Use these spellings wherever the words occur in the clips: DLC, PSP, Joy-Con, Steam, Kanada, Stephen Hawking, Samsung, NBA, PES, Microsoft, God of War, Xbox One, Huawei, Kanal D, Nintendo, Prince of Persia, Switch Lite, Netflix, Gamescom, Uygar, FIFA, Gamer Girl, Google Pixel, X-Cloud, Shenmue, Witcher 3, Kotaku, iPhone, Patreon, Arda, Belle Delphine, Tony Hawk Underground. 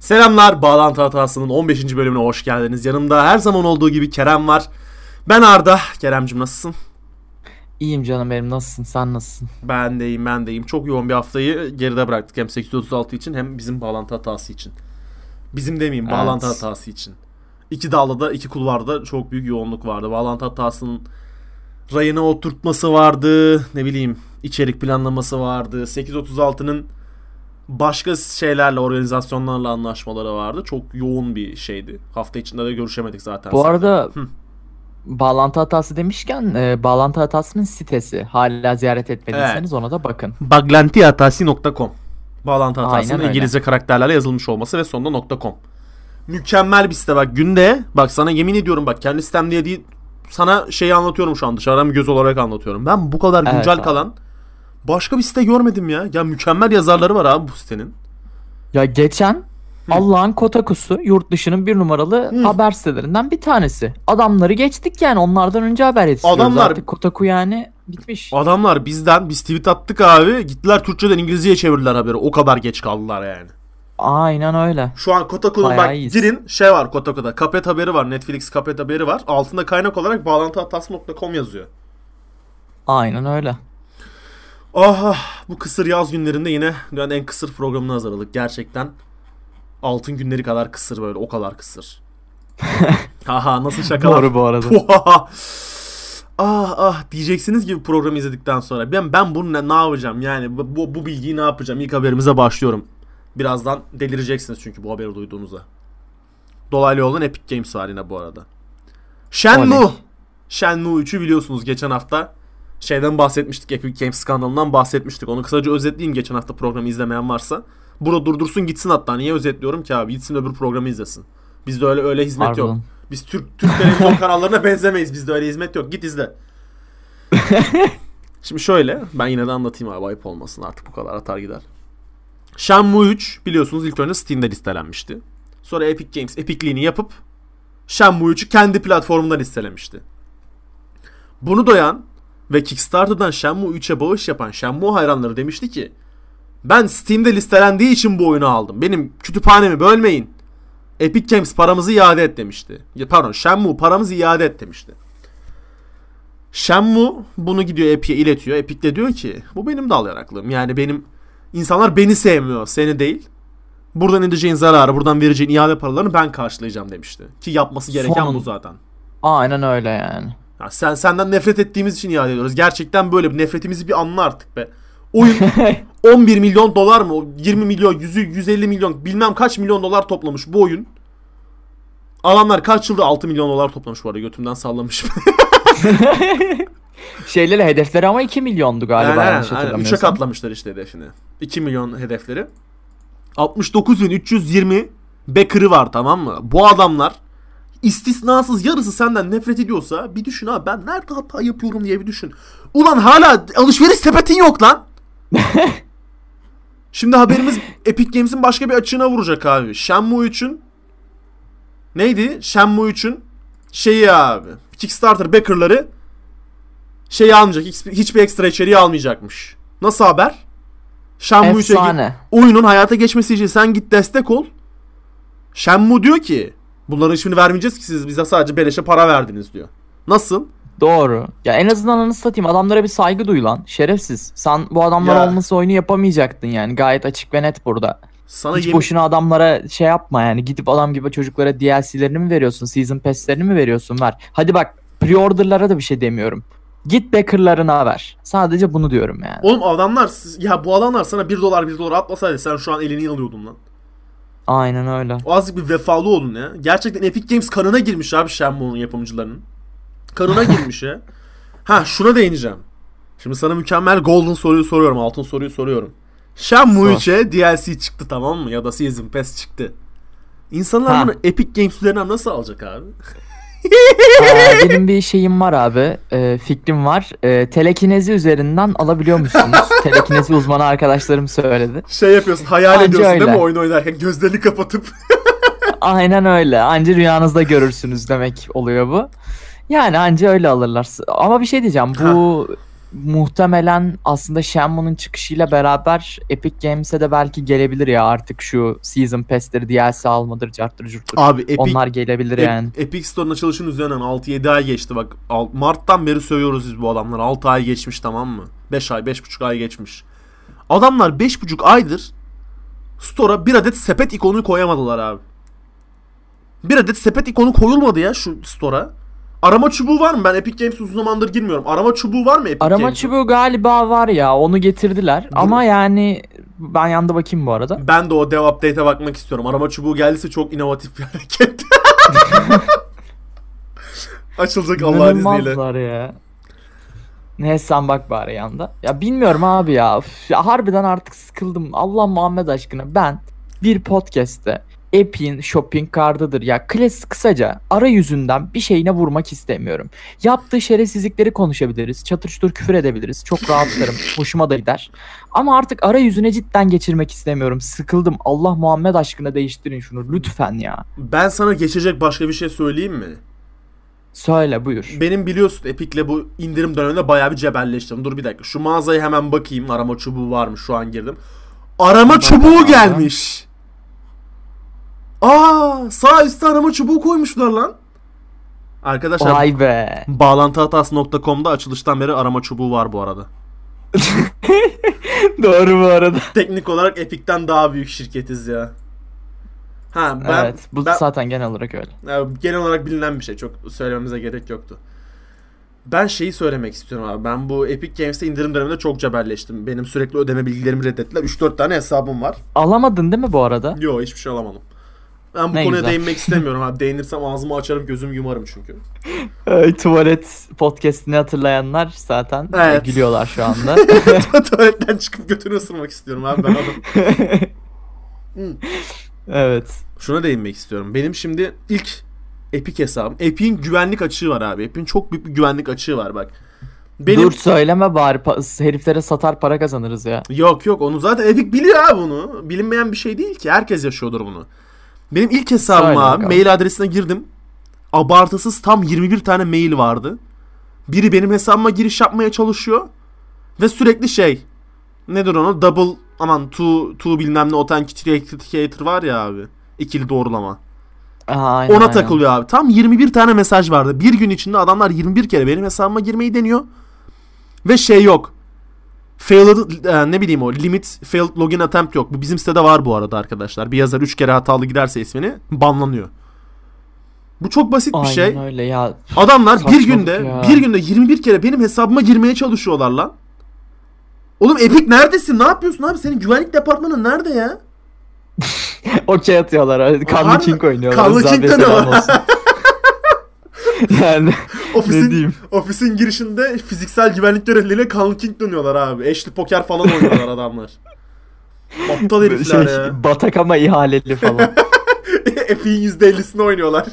Selamlar, Bağlantı Hatası'nın 15. bölümüne hoş geldiniz. Yanımda her zaman olduğu gibi Kerem var. Ben Arda. Kerem'cim nasılsın? İyiyim canım benim, nasılsın? Sen nasılsın? Ben de iyiyim. Çok yoğun bir haftayı geride bıraktık. Hem 836 için hem bizim Bağlantı Hatası için. Bizim demeyeyim, evet. Bağlantı Hatası için. İki dalda da, iki kulvarda çok büyük yoğunluk vardı. Bağlantı Hatası'nın rayına oturtması vardı. Ne bileyim, içerik planlaması vardı. 836'nın başka şeylerle, organizasyonlarla anlaşmaları vardı. Çok yoğun bir şeydi. Hafta içinde de görüşemedik zaten. Bu arada Bağlantı Hatası demişken Bağlantı Hatası'nın sitesi. Hala ziyaret etmediyseniz ona da bakın. baglantihatasi.com. Bağlantı Hatası'nın İngilizce karakterlerle yazılmış olması ve sonunda .com. Mükemmel bir site bak. Günde bak, sana yemin ediyorum bak, kendi sitem diye değil, sana şeyi anlatıyorum şu an, dışarıdan göz olarak anlatıyorum. Ben bu kadar güncel kalan başka bir site görmedim ya. Ya mükemmel yazarları var abi bu sitenin. Ya geçen Allah'ın Kotaku'su, yurt dışının bir numaralı haber sitelerinden bir tanesi. Adamları geçtik yani, onlardan önce haber yetiştiriyoruz. Adamlar artık Kotaku yani bitmiş. Adamlar bizden, biz tweet attık abi. Gittiler Türkçeden İngilizceye çevirdiler haberi. O kadar geç kaldılar yani. Aynen öyle. Şu an Kotaku'nun bak girin, şey var Kotaku'da. Kapet haberi var. Netflix kapet haberi var. Altında kaynak olarak bağlantıhatası.com yazıyor. Aynen öyle. Bu kısır yaz günlerinde yine yani en kısır programını hazırladık. Gerçekten altın günleri kadar kısır, böyle o kadar kısır. Haha nasıl şakalar. Doğru bu arada. Diyeceksiniz gibi programı izledikten sonra. Ben bununla ne yapacağım yani, bu bilgiyi ne yapacağım? İlk haberimize başlıyorum. Birazdan delireceksiniz çünkü bu haberi duyduğunuzda. Dolaylı yoldan Epic Games var yine bu arada. Shenmue 3'ü biliyorsunuz geçen hafta. Şeyden bahsetmiştik, Epic Games skandalından bahsetmiştik. Onu kısaca özetleyeyim geçen hafta programı izlemeyen varsa. Burada durdursun gitsin hatta. Niye özetliyorum ki abi? Gitsin öbür programı izlesin. Bizde öyle hizmet yok. Biz Türk televizyon kanallarına benzemeyiz. Bizde öyle hizmet yok. Git izle. Şimdi şöyle, ben yine de anlatayım abi, ayıp olmasın artık, bu kadar atar gider. Shenmue 3 biliyorsunuz ilk önce Steam'de listelenmişti. Sonra Epic Games epikliğini yapıp Shenmue 3'ü kendi platformunda listelemişti. Bunu doyan ve Kickstarter'dan Shenmue 3'e bağış yapan Shenmue hayranları demişti ki ben Steam'de listelendiği için bu oyunu aldım. Benim kütüphanemi bölmeyin. Epic Games paramızı iade et demişti. Shenmue paramızı iade et demişti. Shenmue bunu gidiyor Epic'e iletiyor. Epic de diyor ki bu benim dal yaraklığım. Yani benim insanlar beni sevmiyor, seni değil. Buradan edeceğin zararı, buradan vereceğin iade paralarını ben karşılayacağım demişti. Ki yapması gereken bu zaten. Aynen öyle yani. Ya senden nefret ettiğimiz için iade ediyoruz. Gerçekten böyle bir nefretimizi bir anla artık be. Oyun $11 milyon mı? 20 milyon, 150 milyon bilmem kaç milyon dolar toplamış bu oyun. Adamlar kaç yılda $6 milyon toplamış bu arada, götümden sallamış. Şeyleri, hedefleri ama 2 milyondu galiba. Yani 3'e katlamışlar işte hedefini. 2 milyon hedefleri. 69.320 backer'ı var, tamam mı? Bu adamlar İstisnasız yarısı senden nefret ediyorsa bir düşün abi, ben nerede hata yapıyorum diye bir düşün. Ulan hala alışveriş sepetin yok lan. Şimdi haberimiz Epic Games'in başka bir açığına vuracak abi. Shenmue 3'ün şeyi abi, Kickstarter backer'ları şeyi almayacak, hiçbir ekstra içeriği almayacakmış. Nasıl haber? Shenmue 3'e oyunun hayata geçmesi için sen git destek ol. Shenmue diyor ki bunların hiçbirini vermeyeceğiz ki, siz bize sadece beleşe para verdiniz diyor. Nasıl? Doğru. Ya en azından anı satayım. Adamlara bir saygı duy lan. Şerefsiz. Sen bu adamlar olması oyunu yapamayacaktın yani. Gayet açık ve net burada. Sana hiç boşuna adamlara şey yapma yani. Gidip adam gibi çocuklara DLC'lerini mi veriyorsun? Season Pass'lerini mi veriyorsun? Ver. Hadi bak, pre-order'lara da bir şey demiyorum. Git backer'larına ver. Sadece bunu diyorum yani. Oğlum adamlar, ya bu adamlar sana $1 atmasaydı sen şu an elini alıyordun lan. Aynen öyle. O azıcık bir vefalı olun ya. Gerçekten Epic Games kanına girmiş abi, Shenmue'nun yapımcılarının. Kanına girmiş ya. Şuna değineceğim. Şimdi sana mükemmel golden soruyu soruyorum. Altın soruyu soruyorum. Shenmue 3'e DLC çıktı, tamam mı? Ya da Season Pass çıktı. İnsanlar bunu Epic Games üzerinden nasıl alacak abi? Benim bir şeyim var abi. Fikrim var. Telekinezi üzerinden alabiliyor musunuz? Telekinezi uzmanı arkadaşlarım söyledi. Şey yapıyorsun, hayal anca ediyorsun öyle. Değil mi oyun oynarken? Gözlerini kapatıp. Aynen öyle. Anca rüyanızda görürsünüz demek oluyor bu. Yani anca öyle alırlar. Ama bir şey diyeceğim. Bu muhtemelen aslında Shenmue'nun çıkışıyla beraber Epic Games'e de belki gelebilir ya artık şu Season Pass'leri, DLC almadır, carttır, curttur. Abi Epic, onlar gelebilir yani. Epic Store'un açılışının üzerinden 6-7 ay geçti bak. Mart'tan beri söylüyoruz biz bu adamları. 6 ay geçmiş tamam mı? 5 ay, 5,5 ay geçmiş. Adamlar 5,5 aydır Store'a bir adet sepet ikonu koyamadılar abi. Bir adet sepet ikonu koyulmadı ya şu Store'a. Arama çubuğu var mı? Ben Epic Games'e uzun zamandır girmiyorum. Arama çubuğu var mı Epic Games'e? Arama çubuğu galiba var ya. Onu getirdiler. Değil ama mi? Yani ben yanda bakayım bu arada. Ben de o dev update'e bakmak istiyorum. Arama çubuğu geldiyse çok inovatif bir hareket. Açılacak Allah'ın izniyle. Ya. Neyse sen bak bari yanda. Ya bilmiyorum abi ya. Üf, ya harbiden artık sıkıldım. Allah Muhammed aşkına. Ben bir podcast'te Epic'in shopping kartıdır. Ya klasik kısaca arayüzünden bir şeyine vurmak istemiyorum. Yaptığı şerefsizlikleri konuşabiliriz. Çatır küfür edebiliriz. Çok rahatlarım. Hoşuma da gider. Ama artık arayüzüne cidden geçirmek istemiyorum. Sıkıldım. Allah Muhammed aşkına değiştirin şunu. Lütfen ya. Ben sana geçecek başka bir şey söyleyeyim mi? Söyle buyur. Benim biliyorsun Epic'le bu indirim döneminde bayağı bir cebelleştim. Dur bir dakika. Şu mağazaya hemen bakayım. Arama çubuğu var mı? Şu an girdim. Arama çubuğu gelmiş. Aa, sağ üstte arama çubuğu koymuşlar lan. Arkadaşlar. Vay be. Bağlantıhatası.com'da açılıştan beri arama çubuğu var bu arada. Doğru bu arada. Teknik olarak Epic'ten daha büyük şirketiz ya. Ha ben. Evet, bu ben, zaten genel olarak öyle. Genel olarak bilinen bir şey. Çok söylememize gerek yoktu. Ben şeyi söylemek istiyorum abi. Ben bu Epic Games'te indirim döneminde çok cebelleştim. Benim sürekli ödeme bilgilerimi reddettiler. 3-4 tane hesabım var. Alamadın değil mi bu arada? Yok, hiçbir şey alamadım. Ben bu ne konuya güzel değinmek istemiyorum abi. Değinirsem ağzımı açarım, gözüm yumarım çünkü. Tuvalet podcast'ini hatırlayanlar zaten evet, gülüyorlar şu anda. Tuvaletten çıkıp götünü ısırmak istiyorum abi ben adam. Evet. Şuna değinmek istiyorum. Benim şimdi ilk Epic hesabım. Epic'in güvenlik açığı var abi. Epic'in çok büyük bir güvenlik açığı var bak. Benim... Dur söyleme bari heriflere satar para kazanırız ya. Yok onu zaten Epic biliyor abi bunu. Bilinmeyen bir şey değil ki. Herkes yaşıyordur bunu. Benim ilk hesabıma abi mail adresine girdim. Abartısız tam 21 tane mail vardı. Biri benim hesabıma giriş yapmaya çalışıyor. Ve sürekli şey. Nedir onu? Double aman two bilmem ne authenticator var ya abi. İkili doğrulama. Aha, aynen, ona takılıyor abi. Tam 21 tane mesaj vardı. Bir gün içinde adamlar 21 kere benim hesabıma girmeyi deniyor. Ve şey yok. Failed, ne bileyim o limit failed login attempt yok. Bu bizim sitede var bu arada arkadaşlar. Bir yazar 3 kere hatalı girerse ismini banlanıyor. Bu çok basit bir şey. Aynen öyle ya. Adamlar saçmalık bir günde 21 kere benim hesabıma girmeye çalışıyorlar lan. Oğlum Epic neredesin? Ne yapıyorsun abi? Senin güvenlik departmanı nerede ya? Okey atıyorlar. Kanlı King oynuyorlar. Kanlı King'de ne var? Yani ofisin girişinde fiziksel güvenlik görevlileriyle Kanlı King dönüyorlar abi. Eşli poker falan oynuyorlar adamlar. Aptal herifler ya. Batak ama ihaleli falan. Epic'in %50'sini oynuyorlar.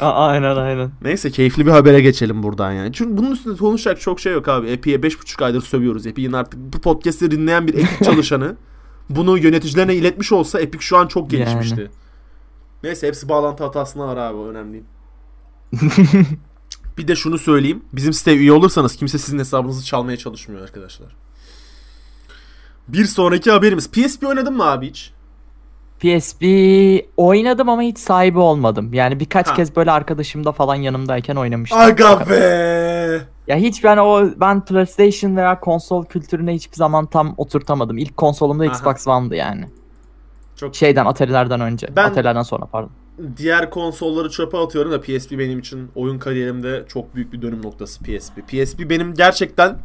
Aynen. Neyse keyifli bir habere geçelim buradan yani. Çünkü bunun üstünde konuşacak çok şey yok abi. Epic'e 5,5 aydır sövüyoruz. Epic'in artık bu podcast'ı dinleyen bir Epic çalışanı bunu yöneticilerine iletmiş olsa Epic şu an çok gelişmişti. Yani. Neyse hepsi bağlantı hatasına var abi, önemli değil. Bir de şunu söyleyeyim. Bizim siteye üye olursanız kimse sizin hesabınızı çalmaya çalışmıyor arkadaşlar. Bir sonraki haberimiz. PSP oynadın mı abi hiç? PSP oynadım ama hiç sahibi olmadım. Yani birkaç kez böyle arkadaşımda falan yanımdayken oynamıştım. Aga be! Ya hiç ben PlayStation veya konsol kültürüne hiçbir zaman tam oturtamadım. İlk konsolumda Xbox One'dı yani. Çok... Şeyden, Atari'lerden önce. Atari'lerden sonra pardon. Diğer konsolları çöpe atıyorum da PSP benim için oyun kariyerimde çok büyük bir dönüm noktası PSP. PSP benim gerçekten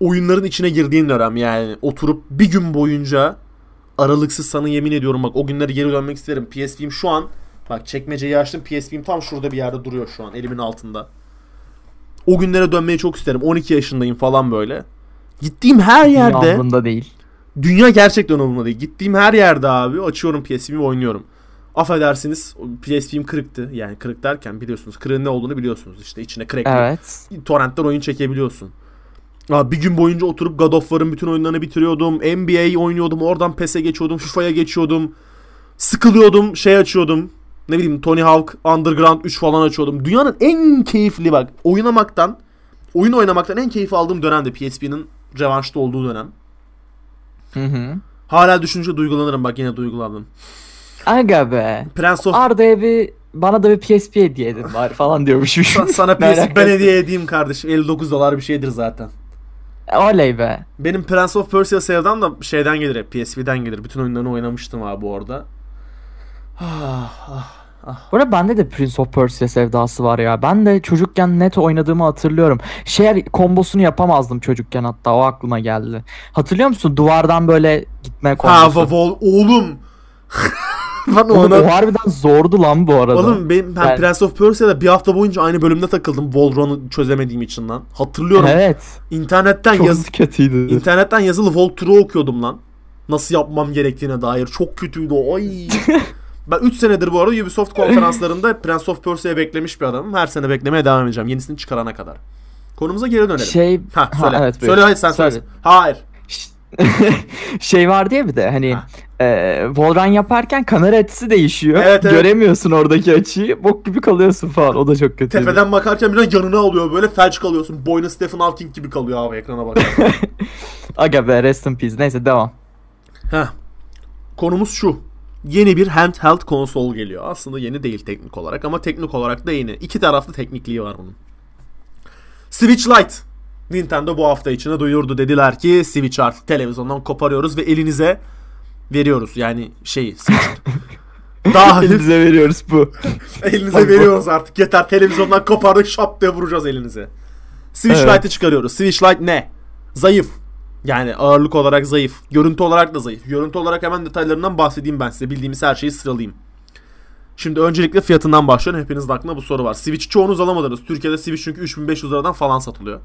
oyunların içine girdiğim dönem yani. Oturup bir gün boyunca aralıksız sana yemin ediyorum bak o günleri geri dönmek isterim. PSP'im şu an bak çekmeceyi açtım, PSP'im tam şurada bir yerde duruyor şu an elimin altında. O günlere dönmeyi çok isterim. 12 yaşındayım falan böyle. Gittiğim her yerde. Dünya aklımda değil. Dünya gerçekten aklımda değil. Gittiğim her yerde abi açıyorum PSP'imi oynuyorum. Affedersiniz PSP'im kırıktı. Yani kırık derken biliyorsunuz. Kırığın ne olduğunu biliyorsunuz. İşte içine crackli. Evet. Torrentten oyun çekebiliyorsun. Bir gün boyunca oturup God of War'ın bütün oyunlarını bitiriyordum. NBA oynuyordum. Oradan PES'e geçiyordum. FIFA'ya geçiyordum. Sıkılıyordum. Açıyordum. Ne bileyim Tony Hawk Underground 3 falan açıyordum. Dünyanın en keyifli bak oynamaktan oyun oynamaktan en keyif aldığım dönemdi. PSP'nin revanşta olduğu dönem. Hı hı. Hala düşünce duygulanırım, bak yine duygulandım. Aga be. Arda'ya bir, bana da bir PSP hediye edin bari falan diyormuşum. Sana PSP ben hediye edeyim kardeşim. $59 bir şeydir zaten. Oley be. Benim Prince of Persia sevdam da şeyden gelir hep, PSP'den gelir. Bütün oyunlarını oynamıştım abi orada. Ah ah. Ah. Bu arada bende de Prince of Persia sevdası var ya. Ben de çocukken net oynadığımı hatırlıyorum. Şey kombosunu yapamazdım çocukken hatta. O aklıma geldi. Hatırlıyor musun? Duvardan böyle gitme kombosu. Ha oğlum. O harbiden zordu lan bu arada. Oğlum ben yani... Prince of Persia'da bir hafta boyunca aynı bölümde takıldım. Wallrun'u çözemediğim için lan. Hatırlıyorum. Evet. İnternetten kötüydü. İnternetten yazılı walkthrough okuyordum lan. Nasıl yapmam gerektiğine dair. Çok kötüydü. Ay. Ben 3 senedir bu arada Ubisoft konferanslarında Prince of Persia'ya beklemiş bir adamım. Her sene beklemeye devam edeceğim. Yenisini çıkarana kadar. Konumuza geri dönelim. Şey... söyle. Evet, söyle hayır sen söyle. Hayır. Şey var diye bir de hani Volran yaparken kamera açısı değişiyor. Evet. Göremiyorsun oradaki açıyı. Bok gibi kalıyorsun falan. O da çok kötü. Tepeden bakarken bir an yanına alıyor böyle. Felç kalıyorsun. Boynu Stephen Hawking gibi kalıyor abi ekrana bakarken. Aga be, rest in peace. Neyse devam. Heh. Konumuz şu. Yeni bir handheld konsol geliyor. Aslında yeni değil teknik olarak ama teknik olarak da yeni. İki taraflı teknikliği var bunun. Switch Lite. Nintendo bu hafta içinde duyurdu. Dediler ki Switch artık televizyondan koparıyoruz ve elinize veriyoruz. Yani şey Switch. Daha elinize veriyoruz bu. Elinize veriyoruz artık. Yeter, televizyondan kopardık, şap diye vuracağız elinize. Switch evet. Lite'ı çıkarıyoruz. Switch Lite ne? Zayıf. Yani ağırlık olarak zayıf. Görüntü olarak da zayıf. Görüntü olarak hemen detaylarından bahsedeyim ben size. Bildiğimiz her şeyi sıralayayım. Şimdi öncelikle fiyatından başlayalım. Hepinizin aklında bu soru var. Switch'i çoğunuz alamadınız. Türkiye'de Switch çünkü $3,500 falan satılıyor.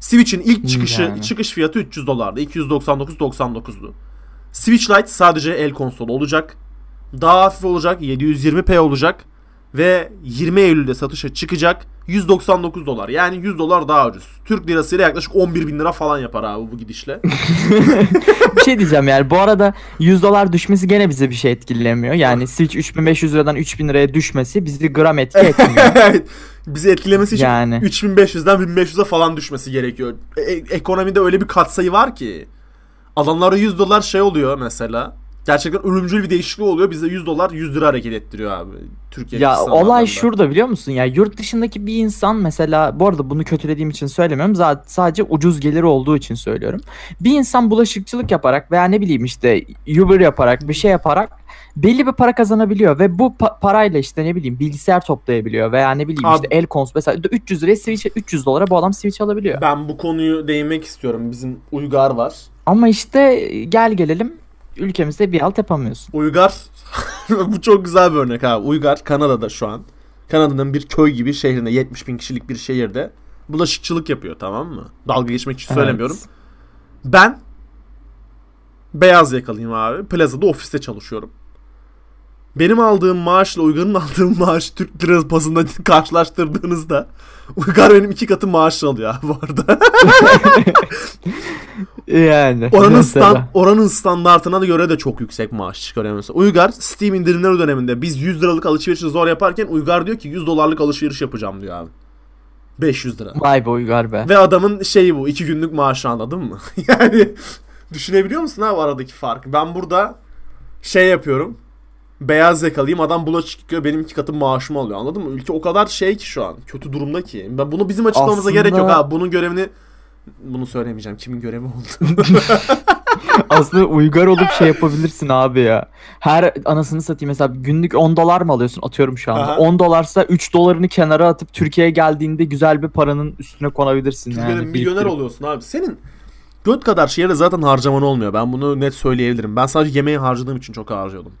Switch'in ilk çıkışı yani. Çıkış fiyatı $300. $299.99'du. Switch Lite sadece el konsolu olacak. Daha hafif olacak. 720p olacak. Ve 20 Eylül'de satışa çıkacak. $199. Yani $100 daha ucuz. Türk lirasıyla yaklaşık $11.000 falan yapar abi bu gidişle. Bir şey diyeceğim yani. Bu arada $100 düşmesi gene bize bir şey etkilemiyor. Yani Switch $3,500'dan $3,000'ya düşmesi bizi gram etki etmiyor. Bizi etkilemesi için yani. 3.500'den 1.500'e falan düşmesi gerekiyor. Ekonomide öyle bir katsayı var ki. Adamlara $100 şey oluyor mesela. Gerçekten ölümcül bir değişiklik oluyor. Bizde $100 ₺100 hareket ettiriyor abi. Türkiye'de. Ya olay şurada biliyor musun? Ya yurt dışındaki bir insan mesela, bu arada bunu kötülediğim için söylemiyorum. Zaten sadece ucuz geliri olduğu için söylüyorum. Bir insan bulaşıkçılık yaparak veya ne bileyim işte Uber yaparak, bir şey yaparak belli bir para kazanabiliyor ve bu parayla işte ne bileyim bilgisayar toplayabiliyor veya ne bileyim abi, işte el konsol mesela $300 Switch'e $300 bu adam Switch alabiliyor. Ben bu konuyu değinmek istiyorum. Bizim Uygar var. Ama işte gel gelelim ülkemizde bir alt yapamıyorsun. Uygar bu çok güzel bir örnek abi. Uygar Kanada'da şu an. Kanada'nın bir köy gibi şehrinde 70.000 kişilik bir şehirde bulaşıkçılık yapıyor, tamam mı? Dalga geçmek için söylemiyorum. Ben beyaz yakalıyım abi. Plazada ofiste çalışıyorum. Benim aldığım maaşla Uygar'ın aldığım maaş Türk lirası bazında karşılaştırdığınızda Uygar benim 2 katı maaş alıyor bu arada. Yani. Oranın standartına da göre de çok yüksek maaş çıkarıyor mesela. Uygar Steam indirimleri döneminde biz $100 alışverişi zor yaparken Uygar diyor ki $100 alışveriş yapacağım diyor abi. $500. Vay be Uygar be. Ve adamın şeyi bu 2 günlük maaşı, anladın mı? Yani düşünebiliyor musun abi aradaki farkı? Ben burada şey yapıyorum. Beyaz yakalıyım, adam bulaşık yıkıyor, benim 2 katım maaşımı alıyor, anladın mı? Ülke o kadar şey ki şu an, kötü durumda ki. Ben bunu bizim açıklamamıza gerek yok ha. Bunun görevini, bunu söylemeyeceğim kimin görevi olduğunu. Aslında Uygar olup şey yapabilirsin abi ya. Her anasını satayım mesela günlük $10 mı alıyorsun, atıyorum şu anda. Aha. $10'sa $3'ını kenara atıp Türkiye'ye geldiğinde güzel bir paranın üstüne konabilirsin. Türkiye'de yani, milyoner olursun abi. Senin göt kadar şeye zaten harcaman olmuyor. Ben bunu net söyleyebilirim. Ben sadece yemeği harcadığım için çok harcıyordum.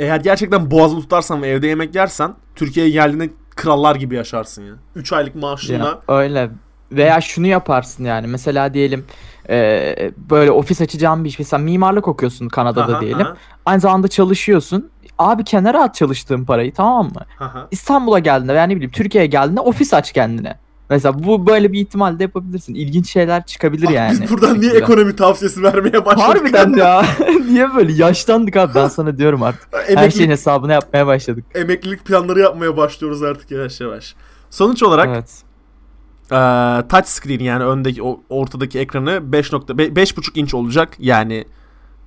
Eğer gerçekten boğazını tutarsan ve evde yemek yersen Türkiye'ye geldiğinde krallar gibi yaşarsın ya. 3 aylık maaşınla. Öyle. Veya şunu yaparsın yani. Mesela diyelim böyle ofis açacağım bir iş. Mesela mimarlık okuyorsun Kanada'da diyelim. Aha. Aynı zamanda çalışıyorsun. Abi kenara at çalıştığın parayı, tamam mı? Aha. İstanbul'a geldiğinde veya ne bileyim Türkiye'ye geldiğinde ofis aç kendine. Mesela bu böyle bir ihtimal de yapabilirsin. İlginç şeyler çıkabilir abi yani. Biz buradan niye ekonomi tavsiyesi vermeye başladık? Harbiden ya. Niye böyle yaşlandık abi, ben sana diyorum artık. Her şeyin hesabını yapmaya başladık. Emeklilik planları yapmaya başlıyoruz artık yavaş yavaş. Sonuç olarak touch screen, yani öndeki ortadaki ekranı 5.5 inç olacak. Yani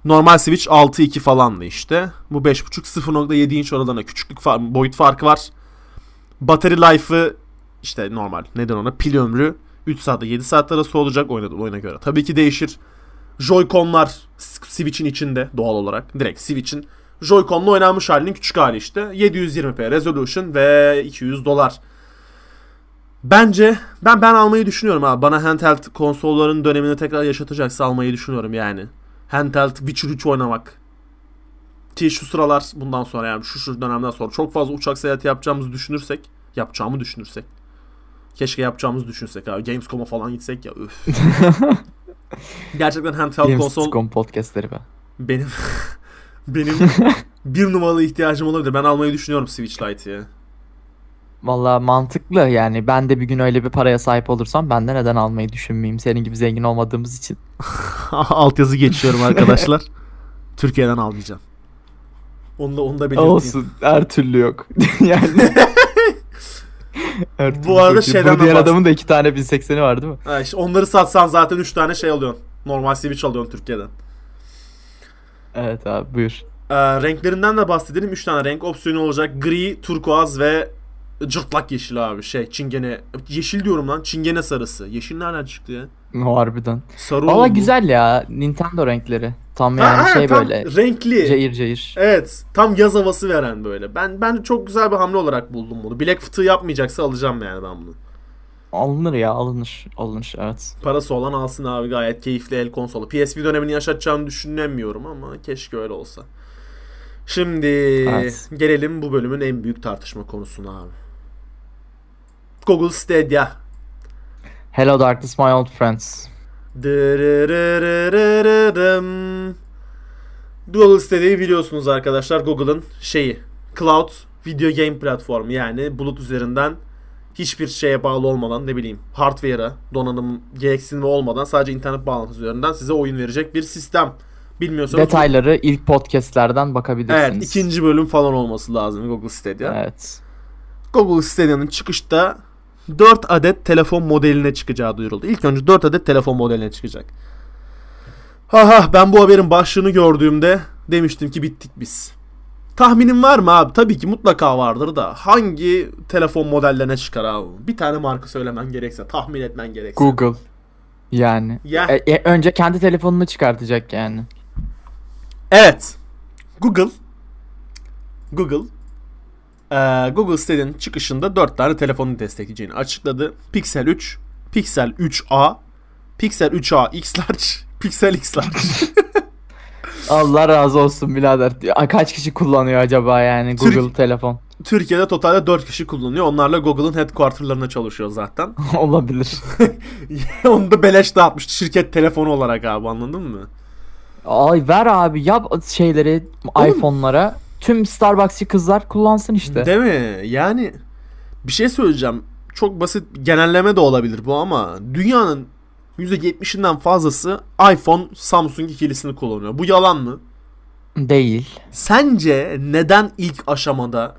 normal Switch 6.2 falandı işte. Bu 5.5 0.7 inç aralarında küçüklük boyut farkı var. Battery life'ı işte normal. Neden ona? Pil ömrü 3 saatte 7 saat arası olacak oyuna göre. Tabii ki değişir. Joy-Con'lar Switch'in içinde doğal olarak. Direkt Switch'in Joy-Con'la oynanmış halinin küçük hali işte. 720p resolution ve $200. Bence ben almayı düşünüyorum abi. Bana handheld konsolların dönemini tekrar yaşatacaksa almayı düşünüyorum yani. Handheld Witcher 3 oynamak. Ki şu sıralar bundan sonra yani şu dönemden sonra çok fazla uçak seyahati yapacağımı düşünürsek. Keşke yapacağımızı düşünsek abi. Gamescom'a falan gitsek ya. Öf. Gerçekten handheld konsol. Gamescom podcastleri be. Benim bir numaralı ihtiyacım olabilir. Ben almayı düşünüyorum Switch Lite'yi. Vallahi mantıklı yani. Ben de bir gün öyle bir paraya sahip olursam ben de neden almayı düşünmeyeyim? Senin gibi zengin olmadığımız için. Altyazı geçiyorum arkadaşlar. Türkiye'den almayacağım. Onu da belirteyim. Olsun. Her türlü yok. Yani. Bu arada şeyden diğer adamın da 2 tane 1080'i var değil mi? Ha işte onları satsan zaten 3 tane şey alıyorsun. Normal Switch alıyorsun Türkiye'den. Evet abi buyur. Renklerinden de bahsedelim. 3 tane renk opsiyonu olacak. Gri, turkuaz ve cırtlak yeşil abi. Çingene. Yeşil diyorum lan. Çingene sarısı. Yeşil nereden çıktı ya? Harbiden. Sarı. Valla güzel ya. Nintendo renkleri. Tam yani tam böyle. Renkli. Cayır cayır. Evet. Tam yaz havası veren böyle. Ben çok güzel bir hamle olarak buldum bunu. Bilek fıtığı yapmayacaksa alacağım yani ben bunu. Alınır ya. Alınır. Evet. Parası olan alsın abi. Gayet keyifli el konsolu. PSP dönemini yaşatacağını düşünemiyorum ama keşke öyle olsa. Şimdi gelelim bu bölümün en büyük tartışma konusuna abi. Google Stadia. Hello darkness my old friends. Google Stadia'yı biliyorsunuz arkadaşlar. Google'ın Cloud Video Game platformu, yani bulut üzerinden hiçbir şeye bağlı olmadan, ne bileyim hardware'a, donanım gereksinimi olmadan sadece internet bağlantısı üzerinden size oyun verecek bir sistem. Bilmiyorsanız detayları ilk podcastlerden bakabilirsiniz. Evet, 2. bölüm falan olması lazım Google Stadia. Evet. Google Stadia'nın çıkışta 4 adet telefon modeline çıkacağı duyuruldu. İlk önce 4 adet telefon modeline çıkacak. Ben bu haberin başlığını gördüğümde demiştim ki bittik biz. Tahminin var mı abi? Tabii ki mutlaka vardır da hangi telefon modellerine çıkar abi? Bir tane marka söylemen gerekse, tahmin etmen gerekse. Google. Yani. Yeah. Önce kendi telefonunu çıkartacak yani. Evet. Google Stadia'nın çıkışında 4 tane telefonu destekleyeceğini açıkladı. Pixel 3, Pixel 3A, Pixel 3A X-Large, Pixel X-Large. Allah razı olsun birader. Kaç kişi kullanıyor acaba yani Google telefon? Türkiye'de totalde 4 kişi kullanıyor. Onlarla Google'ın headquarterlarına çalışıyor zaten. Olabilir. Onu da beleş dağıtmıştı şirket telefonu olarak abi, anladın mı? Ay ver abi, yap şeyleri iPhone'lara. Tüm Starbucks'ı kızlar kullansın işte. Değil mi? Yani bir şey söyleyeceğim. Çok basit genelleme de olabilir bu ama dünyanın %70'inden fazlası iPhone Samsung ikilisini kullanıyor. Bu yalan mı? Değil. Sence neden ilk aşamada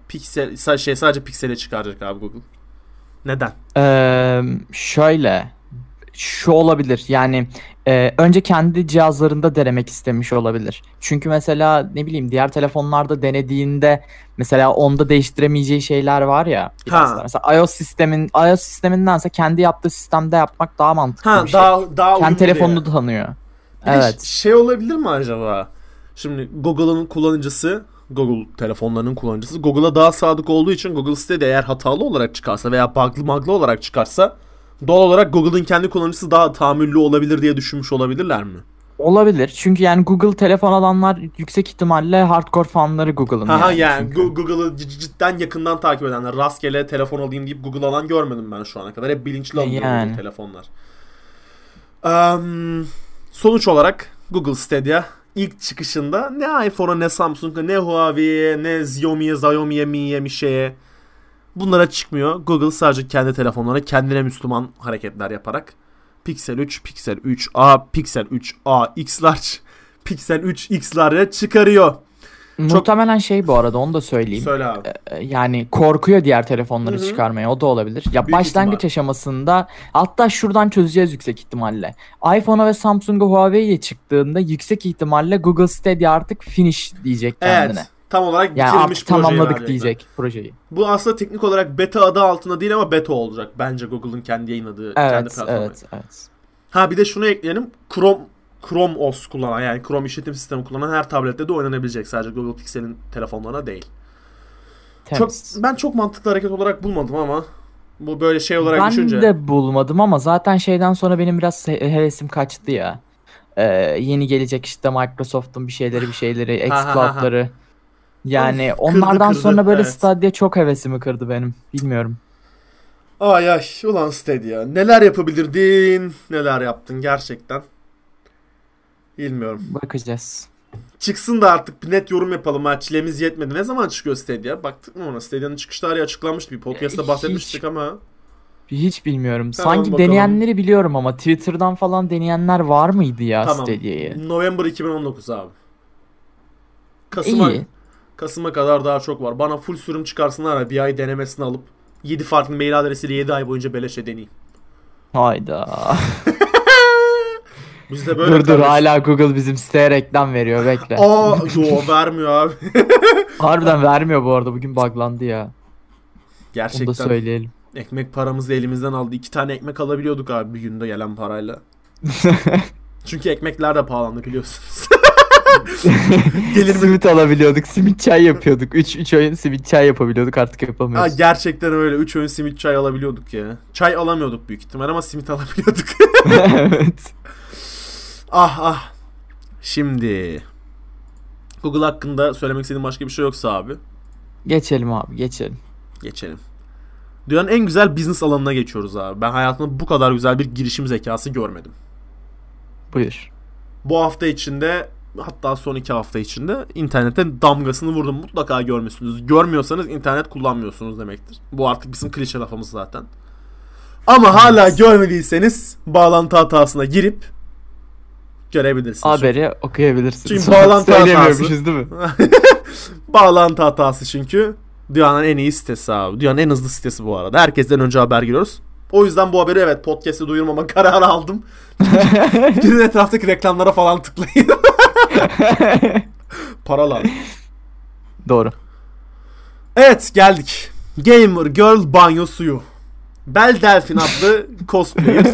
sadece Pixel'e çıkaracak abi Google? Neden? Şu olabilir yani önce kendi cihazlarında denemek istemiş olabilir. Çünkü mesela ne bileyim diğer telefonlarda denediğinde mesela onda değiştiremeyeceği şeyler var ya. Mesela iOS sistemindense kendi yaptığı sistemde yapmak daha mantıklı bir şey. Daha kendi telefonunu da tanıyor. Evet. Şey olabilir mi acaba? Şimdi Google telefonlarının kullanıcısı Google'a daha sadık olduğu için Google Stadia eğer hatalı olarak çıkarsa veya bug'lı olarak çıkarsa doğal olarak Google'ın kendi kullanıcısı daha tahammüllü olabilir diye düşünmüş olabilirler mi? Olabilir. Çünkü yani Google telefon alanlar yüksek ihtimalle hardcore fanları Google'ın. Yani Google'ı cidden yakından takip edenler. Rastgele telefon alayım deyip Google alan görmedim ben şu ana kadar. Hep bilinçli alınıyor yani. Telefonlar. Sonuç olarak Google Stadia ilk çıkışında ne iPhone'a, ne Samsung'a, ne Huawei'ye, ne Xiaomi'ye, Mi'ye bunlara çıkmıyor. Google sadece kendi telefonlarına kendine Müslüman hareketler yaparak Pixel 3, Pixel 3A, Pixel 3A X-Large, Pixel 3 X-Large'e çıkarıyor. Muhtemelen şey bu arada, onu da söyleyeyim. Söyle abi. Yani korkuyor diğer telefonları çıkarmaya, o da olabilir. Ya büyük başlangıç ihtimal aşamasında, hatta şuradan çözeceğiz yüksek ihtimalle. iPhone'a ve Samsung'a Huawei'ye çıktığında yüksek ihtimalle Google Stadia artık finish diyecek kendine. Evet. Tam olarak bitirmiş yani, projeyi tamamladık diyecek projeyi. Bu aslında teknik olarak beta adı altında değil ama beta olacak bence Google'ın kendi yayınladığı, evet, kendi platformu. Evet, evet. Ha bir de şunu ekleyelim. Chrome OS kullanan, yani Chrome işletim sistemi kullanan her tablette de oynanabilecek. Sadece Google Pixel'in telefonlarına değil. Temiz. Ben çok mantıklı hareket olarak bulmadım ama bu böyle şey olarak ben düşünce. Ben de bulmadım ama zaten şeyden sonra benim biraz hevesim kaçtı ya. Yeni gelecek işte Microsoft'un bir şeyleri, X-Cloud'ları. Yani of, onlardan sonra böyle evet. Stadia çok hevesimi kırdı benim. Bilmiyorum. Ay ay ulan Stadia. Neler yapabilirdin, neler yaptın gerçekten. Bilmiyorum. Bakacağız. Çıksın da artık bir net yorum yapalım. Ha, çilemiz yetmedi. Ne zaman çıkıyor Stadia? Baktık mı ona? Stadia'nın çıkış tarihi açıklanmıştı. Bir podcast'ta bahsetmiştik ama. Hiç bilmiyorum. Tamam, sanki bakalım. Deneyenleri biliyorum ama Twitter'dan falan deneyenler var mıydı ya tamam. Stadia'yı? November 2019 abi. Kasım'a kadar daha çok var. Bana full sürüm çıkarsınlar, bir ay denemesini alıp 7 farklı mail adresiyle 7 ay boyunca beleşe deneyeyim. Hayda. Biz de böyle dur hala Google bizim siteye reklam veriyor, bekle. Aa yo vermiyor abi. Harbiden vermiyor bu arada, bugün baglandı ya. Gerçekten. Onu da söyleyelim. Ekmek paramızı elimizden aldı. 2 tane ekmek alabiliyorduk abi bir günde gelen parayla. Çünkü ekmekler de pahalandı biliyorsunuz. Simit alabiliyorduk. Simit çay yapıyorduk. 3 öğün simit çay yapabiliyorduk. Artık yapamıyoruz. Ha, gerçekten öyle. 3 öğün simit çay alabiliyorduk ya. Çay alamıyorduk büyük ihtimal ama simit alabiliyorduk. Evet. Ah. Şimdi Google hakkında söylemek istediğim başka bir şey yoksa abi. Geçelim. Dünyanın en güzel business alanına geçiyoruz abi. Ben hayatımda bu kadar güzel bir girişim zekası görmedim. Buyur. Bu hafta içinde, hatta son 2 hafta içinde internete damgasını vurdum. Mutlaka görmüşsünüz. Görmüyorsanız internet kullanmıyorsunuz demektir. Bu artık bizim klişe lafımız zaten. Ama hala görmediyseniz bağlantı hatasına girip görebilirsiniz. Haberi okuyabilirsiniz. Çünkü bağlantı hatası. Değil mi? Bağlantı hatası çünkü dünyanın en iyi sitesi abi. Dünyanın en hızlı sitesi bu arada. Herkesten önce haber giriyoruz. O yüzden bu haberi evet podcast'te duyurmama kararı aldım. Gidin etraftaki reklamlara falan tıklayın. Paralar. Doğru. Evet geldik. Gamer Girl banyo suyu. Belle Delphine adlı cosplayer.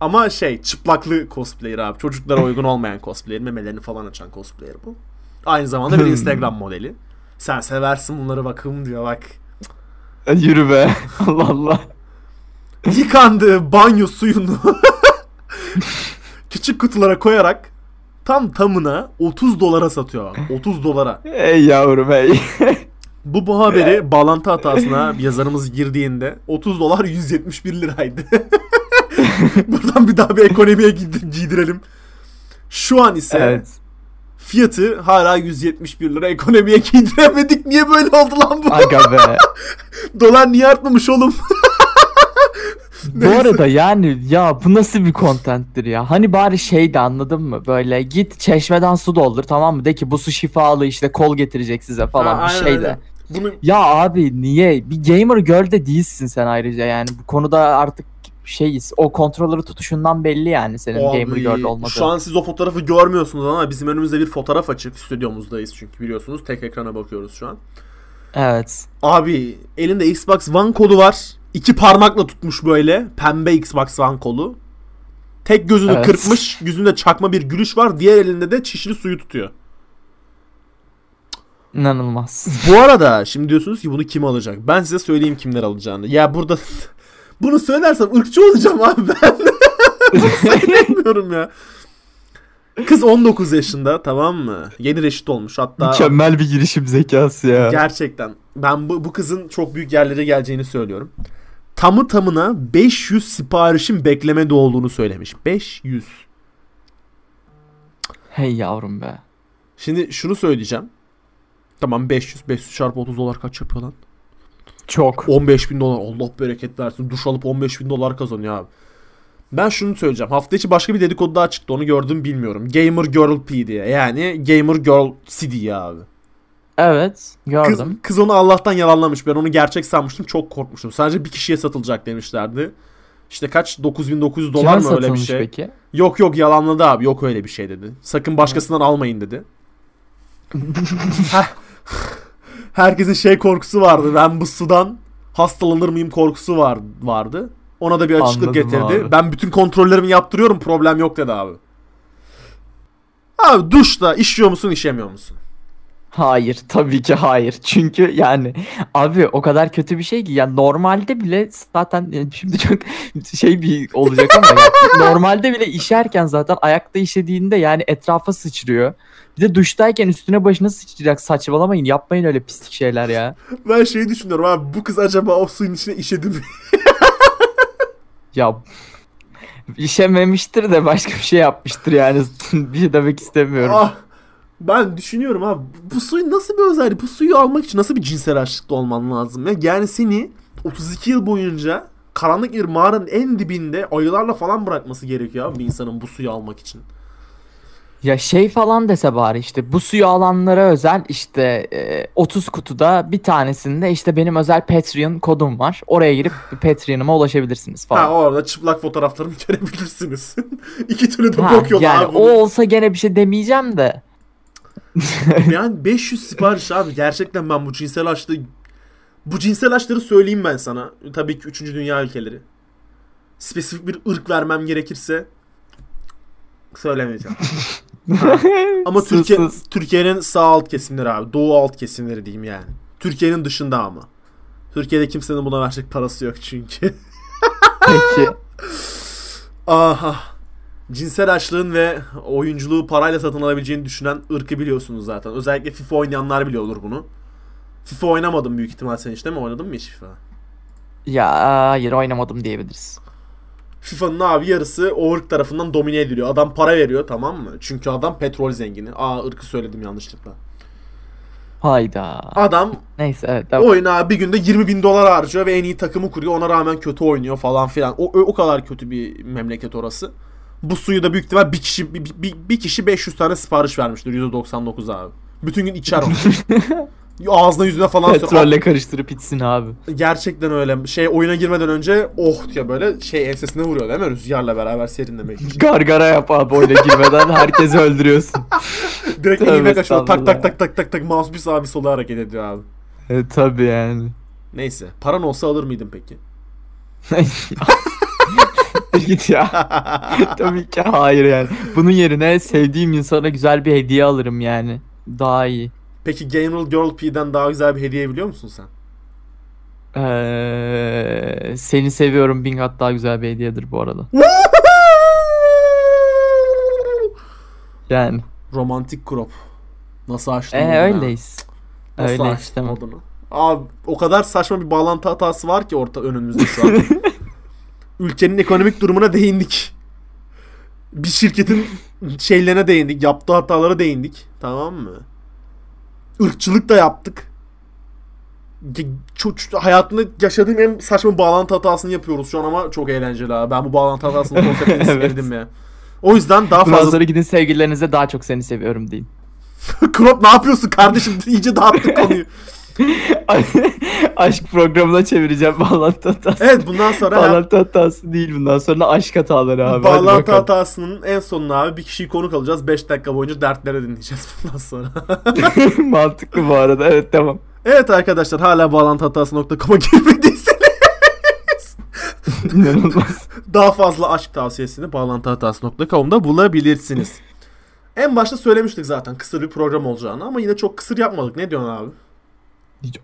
Ama çıplaklı cosplayer abi. Çocuklara uygun olmayan cosplayer. Memelerini falan açan cosplayer bu. Aynı zamanda bir Instagram modeli. Sen seversin bunları bakım diyor bak. Yürü be. Allah Allah. Yıkandığı banyo suyunu küçük kutulara koyarak tam tamına $30 satıyor. $30. Ey yavrum ey. Bu haberi bağlantı hatasına yazarımız girdiğinde $30 $171. Buradan bir daha bir ekonomiye giydirelim. Şu an ise evet. Fiyatı hala $171 ekonomiye giydiremedik. Niye böyle oldu lan bu? Aga be. Dolar niye artmamış oğlum? Bu arada yani ya bu nasıl bir content'tir ya? Hani bari de anladın mı? Böyle git çeşmeden su doldur, tamam mı? De ki bu su şifalı işte kol getirecek size falan ha, bir de. Bunu... Ya abi niye? Bir gamer girl de değilsin sen ayrıca yani. Bu konuda artık o kontrolleri tutuşundan belli yani senin abi, gamer girl olmadığı. Şu an siz o fotoğrafı görmüyorsunuz ama bizim önümüzde bir fotoğraf açık. Stüdyomuzdayız çünkü biliyorsunuz tek ekrana bakıyoruz şu an. Evet. Abi elinde Xbox One kodu var. 2 parmakla tutmuş böyle. Pembe Xbox One kolu. Tek gözünü kırpmış. Yüzünde çakma bir gülüş var. Diğer elinde de çişli suyu tutuyor. İnanılmaz. Bu arada şimdi diyorsunuz ki bunu kim alacak? Ben size söyleyeyim kimler alacağını. Ya burada bunu söylersem ırkçı olacağım abi ben. Söylemiyorum ya. Kız 19 yaşında, tamam mı? Yeni reşit olmuş hatta. Mükemmel bir girişim zekası ya. Gerçekten. Ben bu kızın çok büyük yerlere geleceğini söylüyorum. Tamı tamına 500 siparişin beklemede olduğunu söylemiş. 500. Hey yavrum be. Şimdi şunu söyleyeceğim. Tamam 500 çarpı $30 kaç yapıyor lan? Çok. $15,000. Allah bereket versin. Duş alıp $15,000 kazanıyor abi. Ben şunu söyleyeceğim. Hafta içi başka bir dedikodu daha çıktı. Onu gördüm bilmiyorum. Gamer Girl P diye. Yani Gamer Girl CD abi. Evet, gördüm. Kız onu Allah'tan yalanlamış. Ben onu gerçek sanmıştım. Çok korkmuştum. Sadece bir kişiye satılacak demişlerdi. İşte kaç? $9,900 mı öyle bir şey? Peki? Yok yok, yalanladı abi. Yok öyle bir şey dedi. Sakın başkasından almayın dedi. Herkesin şey korkusu vardı. Ben bu sudan hastalanır mıyım korkusu vardı. Ona da bir açıklık getirdi. Abi. Ben bütün kontrollerimi yaptırıyorum. Problem yok dedi abi. Abi duşta işiyor musun, işemiyor musun? Hayır, tabii ki hayır. Çünkü yani abi o kadar kötü bir şey ki yani normalde bile zaten yani şimdi çok şey bir olacak ama yani, normalde bile işerken zaten ayakta işediğinde yani etrafa sıçrıyor. Bir de duştayken üstüne başına sıçrayacak. Saçmalamayın, yapmayın öyle pislik şeyler ya. Ben şeyi düşünüyorum abi, bu kız acaba o suyun içine işedi mi? Ya işememiştir de başka bir şey yapmıştır yani. Bir şey demek istemiyorum. Ah. Ben düşünüyorum abi, bu suyun nasıl bir özelliği, bu suyu almak için nasıl bir cinsel açlıkta olman lazım ya? Yani seni 32 yıl boyunca karanlık bir mağaranın en dibinde ayılarla falan bırakması gerekiyor abi bir insanın bu suyu almak için. Ya şey falan dese bari, işte bu suyu alanlara özel işte 30 kutuda bir tanesinde işte benim özel Patreon kodum var. Oraya girip Patreon'ıma ulaşabilirsiniz falan. Ha, orada çıplak fotoğraflarımı görebilirsiniz. İki türlü de bok yok yani abi. O olsa gene bir şey demeyeceğim de. Yani 500 sipariş abi, gerçekten ben bu cinsel açları söyleyeyim ben sana. Tabii ki 3. dünya ülkeleri. Spesifik bir ırk vermem gerekirse söylemeyeceğim. Ama Türkiye'nin sağ alt kesimleri abi, doğu alt kesimleri diyeyim yani. Türkiye'nin dışında ama. Türkiye'de kimsenin buna verecek parası yok çünkü. Peki. Aha. Cinsel açlığın ve oyunculuğu parayla satın alabileceğini düşünen ırkı biliyorsunuz zaten. Özellikle FIFA oynayanlar bile olur bunu. FIFA oynamadım büyük ihtimal, sen hiç değil mi? Oynadın mı hiç FIFA? Ya hayır, oynamadım diyebiliriz. FIFA'nın abi yarısı o ırk tarafından domine ediliyor. Adam para veriyor, tamam mı? Çünkü adam petrol zengini. Irkı söyledim yanlışlıkla. Hayda. Adam neyse evet, tamam. Oyuna bir günde $20,000 harcıyor ve en iyi takımı kuruyor. Ona rağmen kötü oynuyor falan filan. O kadar kötü bir memleket orası. Bu suyu da büyük ihtimal bir kişi 500 tane sipariş vermiştir. %99 abi. Bütün gün içer onu. Ağzına yüzüne falan sürüyor. Petrolle karıştırıp içsin abi. Gerçekten öyle. Oyuna girmeden önce ya böyle ensesine vuruyor değil mi? Rüzgarla beraber serinlemek için. Gargara yap abi, oyuna girmeden herkesi öldürüyorsun. Direkt elime kaçıyor. Tak tak tak. Mouse bir sağa bir sola hareket ediyor abi. Tabii yani. Neyse. Paran olsa alır mıydın peki? Git ya. Tabii ki hayır yani. Bunun yerine sevdiğim insana güzel bir hediye alırım yani. Daha iyi. Peki Gamer Girl P'den daha güzel bir hediye biliyor musun sen? Seni seviyorum Bingat daha güzel bir hediyedir bu arada. Yani. Romantik crop. Nasıl açtın? Öyleyiz. Nasıl öyle açtın modunu? Abi o kadar saçma bir bağlantı hatası var ki önümüzde şu an. Ülkenin ekonomik durumuna değindik. Bir şirketin şeylerine değindik. Yaptığı hatalara değindik. Tamam mı? Irkçılık da yaptık. Hayatımda yaşadığım en saçma bağlantı hatasını yapıyoruz şu an ama çok eğlenceli abi. Ben bu bağlantı hatasını konseptini sevdim ya. O yüzden daha fazla... Birazları gidin sevgililerinize daha çok seni seviyorum deyin. Krop ne yapıyorsun kardeşim? İyice dağıttık konuyu. Aşk programına çevireceğim bağlantı hatası. Evet, bundan sonra bağlantı hatası değil, bundan sonra aşk hataları abi. Bağlantı hatasının en sonuna abi bir kişiyi konuk alacağız. 5 dakika boyunca dertlere dinleyeceğiz bundan sonra. Mantıklı bu arada. Evet, tamam. Evet arkadaşlar, hala bağlantıhatası.com'a girmediyseniz daha fazla aşk tavsiyesini bağlantıhatası.com'da bulabilirsiniz. En başta söylemiştik zaten kısır bir program olacağını ama yine çok kısır yapmadık. Ne diyorsun abi?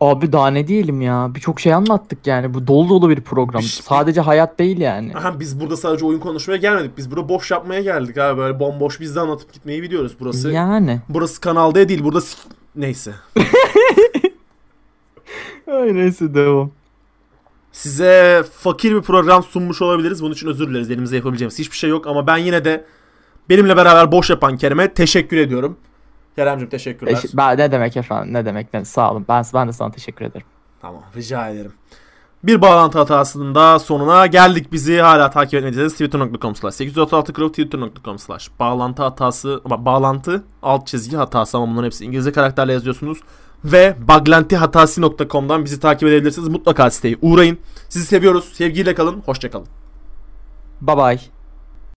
Abi daha ne diyelim ya. Birçok şey anlattık yani. Bu dolu dolu bir program. Sadece hayat değil yani. Aha, biz burada sadece oyun konuşmaya gelmedik. Biz burada boş yapmaya geldik abi. Böyle bomboş biz de anlatıp gitmeyi biliyoruz. Burası yani. Burası Kanal D değil. Burada neyse. Ay neyse, devam. Size fakir bir program sunmuş olabiliriz. Bunun için özür dileriz. Elimizde yapabileceğimiz hiçbir şey yok. Ama ben yine de benimle beraber boş yapan Kerem'e teşekkür ediyorum. Kerem'cim teşekkürler. Ne demek efendim, ne demek, sağ olun. Ben de sana teşekkür ederim. Tamam, rica ederim. Bir bağlantı hatasının da sonuna geldik. Bizi hala takip etmediyseniz twitter.com/836 twitter.com/bağlantı hatası, bağlantı alt çizgi hatası ama bunların hepsi İngilizce karakterle yazıyorsunuz. ve baglantihatasi.com'dan bizi takip edebilirsiniz. Mutlaka siteye uğrayın. Sizi seviyoruz. Sevgiyle kalın. Hoşça kalın. Bye bye.